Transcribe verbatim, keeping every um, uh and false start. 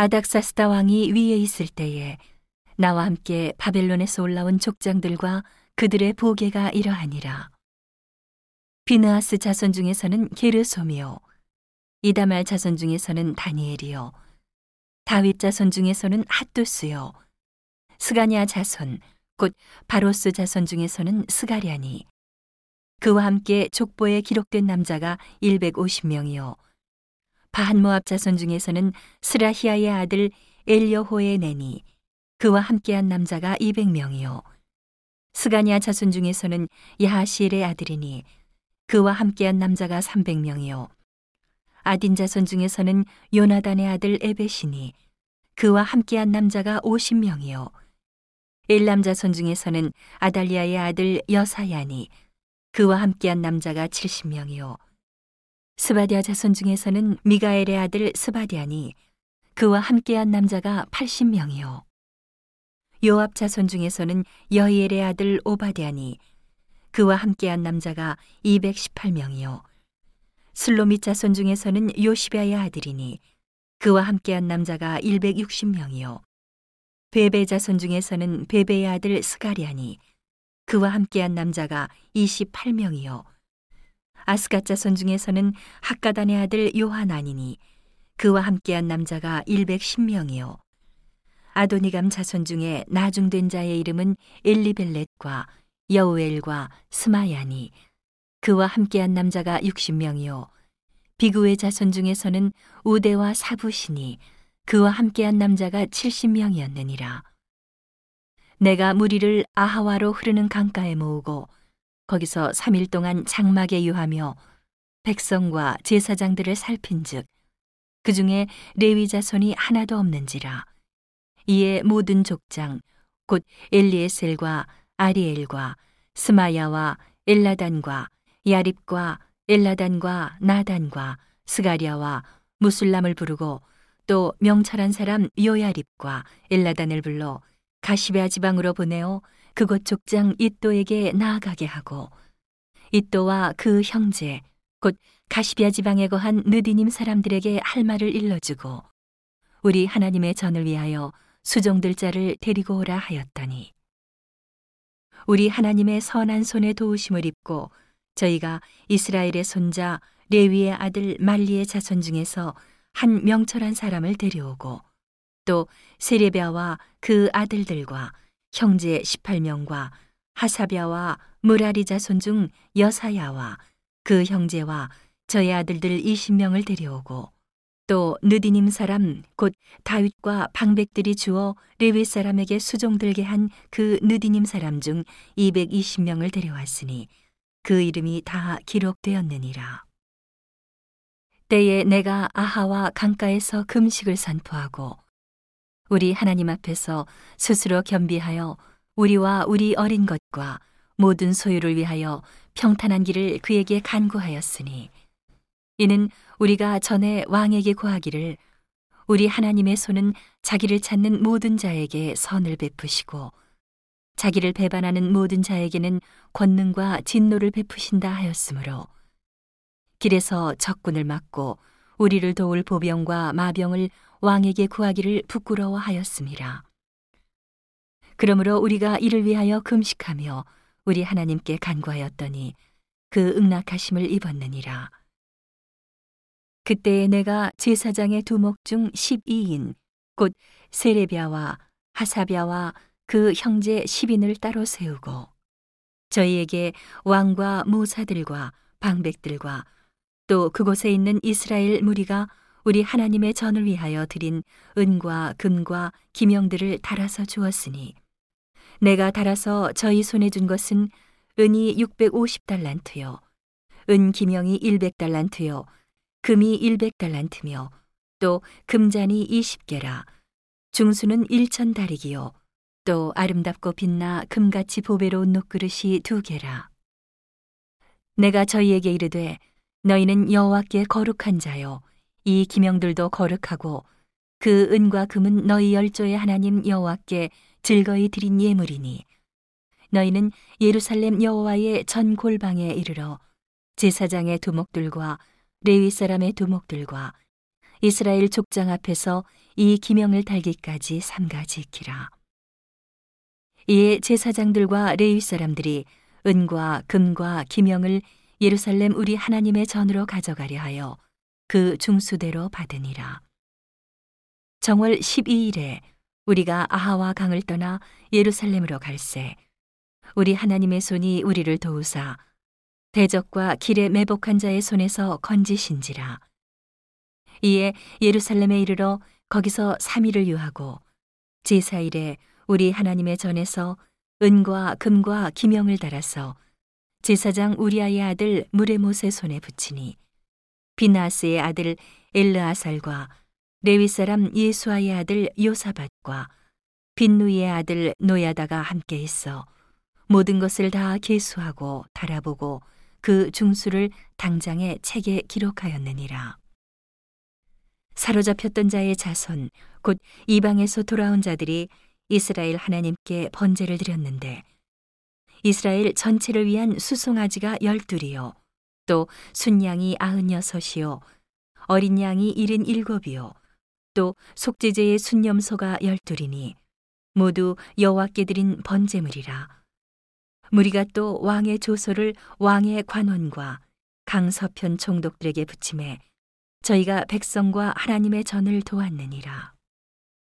아닥사스다 왕이 위에 있을 때에 나와 함께 바벨론에서 올라온 족장들과 그들의 보계가 이러하니라. 비느아스 자손 중에서는 게르솜이요, 이다말 자손 중에서는 다니엘이요, 다윗 자손 중에서는 핫도스요, 스가니아 자손 곧 바로스 자손 중에서는 스가랴니, 그와 함께 족보에 기록된 남자가 백오십 명이요 바한모압 자손 중에서는 스라히아의 아들 엘여호의 내니, 그와 함께한 남자가 이백 명이요 스가니아 자손 중에서는 야하시엘의 아들이니, 그와 함께한 남자가 삼백 명이요 아딘 자손 중에서는 요나단의 아들 에벳이니, 그와 함께한 남자가 오십 명이요 엘람 자손 중에서는 아달리아의 아들 여사야니, 그와 함께한 남자가 칠십 명이요 스바디아 자손 중에서는 미가엘의 아들 스바디아니, 그와 함께한 남자가 팔십 명이요 요압 자손 중에서는 여이엘의 아들 오바디아니, 그와 함께한 남자가 이백십팔 명이요 슬로미 자손 중에서는 요시바의 아들이니, 그와 함께한 남자가 백육십 명이요 베베 자손 중에서는 베베의 아들 스가리아니, 그와 함께한 남자가 이십팔 명이요 아스갓 자손 중에서는 학가단의 아들 요하나니니, 그와 함께한 남자가 백십 명이요 아도니감 자손 중에 나중된 자의 이름은 엘리벨렛과 여우엘과 스마야니, 그와 함께한 남자가 육십 명이요 비구의 자손 중에서는 우대와 사부시니, 그와 함께한 남자가 칠십 명이었느니라. 내가 무리를 아하와로 흐르는 강가에 모으고 거기서 삼 일 동안 장막에 유하며 백성과 제사장들을 살핀즉 그 중에 레위 자손이 하나도 없는지라. 이에 모든 족장 곧 엘리에셀과 아리엘과 스마야와 엘라단과 야립과 엘라단과 나단과 스가리아와 무술람을 부르고 또 명철한 사람 요야립과 엘라단을 불러 가시베아 지방으로 보내어 그곳 족장 이또에게 나아가게 하고, 이또와 그 형제 곧 가시비아 지방에 거한 느디님 사람들에게 할 말을 일러주고 우리 하나님의 전을 위하여 수종들 자를 데리고 오라 하였더니, 우리 하나님의 선한 손의 도우심을 입고 저희가 이스라엘의 손자 레위의 아들 말리의 자손 중에서 한 명철한 사람을 데려오고 또 세레비아와 그 아들들과 형제 십팔 명과 하사비아와 무라리 자손 중 여사야와 그 형제와 저의 아들들 이십 명을 데려오고 또 느디님 사람 곧 다윗과 방백들이 주어 레위 사람에게 수종들게 한 그 느디님 사람 중 이백이십 명을 데려왔으니 그 이름이 다 기록되었느니라. 때에 내가 아하와 강가에서 금식을 선포하고 우리 하나님 앞에서 스스로 겸비하여 우리와 우리 어린 것과 모든 소유를 위하여 평탄한 길을 그에게 간구하였으니, 이는 우리가 전에 왕에게 고하기를 우리 하나님의 손은 자기를 찾는 모든 자에게 선을 베푸시고 자기를 배반하는 모든 자에게는 권능과 진노를 베푸신다 하였으므로, 길에서 적군을 막고 우리를 도울 보병과 마병을 왕에게 구하기를 부끄러워하였음이라. 그러므로 우리가 이를 위하여 금식하며 우리 하나님께 간구하였더니 그 응낙하심을 입었느니라. 그때에 내가 제사장의 두목 중 십이 인 곧 세레비아와 하사비아와 그 형제 십 인을 따로 세우고 저희에게 왕과 모사들과 방백들과 또 그곳에 있는 이스라엘 무리가 우리 하나님의 전을 위하여 드린 은과 금과 기명들을 달아서 주었으니, 내가 달아서 저희 손에 준 것은 은이 육백오십 달란트요 은 기명이 백 달란트요 금이 백 달란트며 또 금잔이 이십 개라 중수는 천 다릭이요 또 아름답고 빛나 금같이 보배로운 녹그릇이 두 개라. 내가 저희에게 이르되, 너희는 여호와께 거룩한 자요 이 기명들도 거룩하고 그 은과 금은 너희 열조의 하나님 여호와께 즐거이 드린 예물이니, 너희는 예루살렘 여호와의 전 골방에 이르러 제사장의 두목들과 레위 사람의 두목들과 이스라엘 족장 앞에서 이 기명을 달기까지 삼가 지키라. 이에 제사장들과 레위 사람들이 은과 금과 기명을 예루살렘 우리 하나님의 전으로 가져가려 하여 그 중수대로 받으니라. 정월 십이 일에 우리가 아하와 강을 떠나 예루살렘으로 갈새 우리 하나님의 손이 우리를 도우사 대적과 길에 매복한 자의 손에서 건지신지라. 이에 예루살렘에 이르러 거기서 삼 일을 유하고 제사일에 우리 하나님의 전에서 은과 금과 기명을 달아서 제사장 우리아의 아들 무레못의 손에 붙이니 비느아스의 아들 엘르아살과 레위사람 예수아의 아들 요사밧과 빈누이의 아들 노야다가 함께 있어 모든 것을 다 계수하고 달아보고 그 중수를 당장의 책에 기록하였느니라. 사로잡혔던 자의 자손 곧 이방에서 돌아온 자들이 이스라엘 하나님께 번제를 드렸는데 이스라엘 전체를 위한 수송아지가 열둘이요 또 순양이 아흔여섯이요 어린 양이 일흔일곱이요 또 속죄제의 순염소가 열둘이니 모두 여호와께 드린 번제물이라. 무리가 또 왕의 조서를 왕의 관원과 강서편 총독들에게 붙임해 저희가 백성과 하나님의 전을 도왔느니라.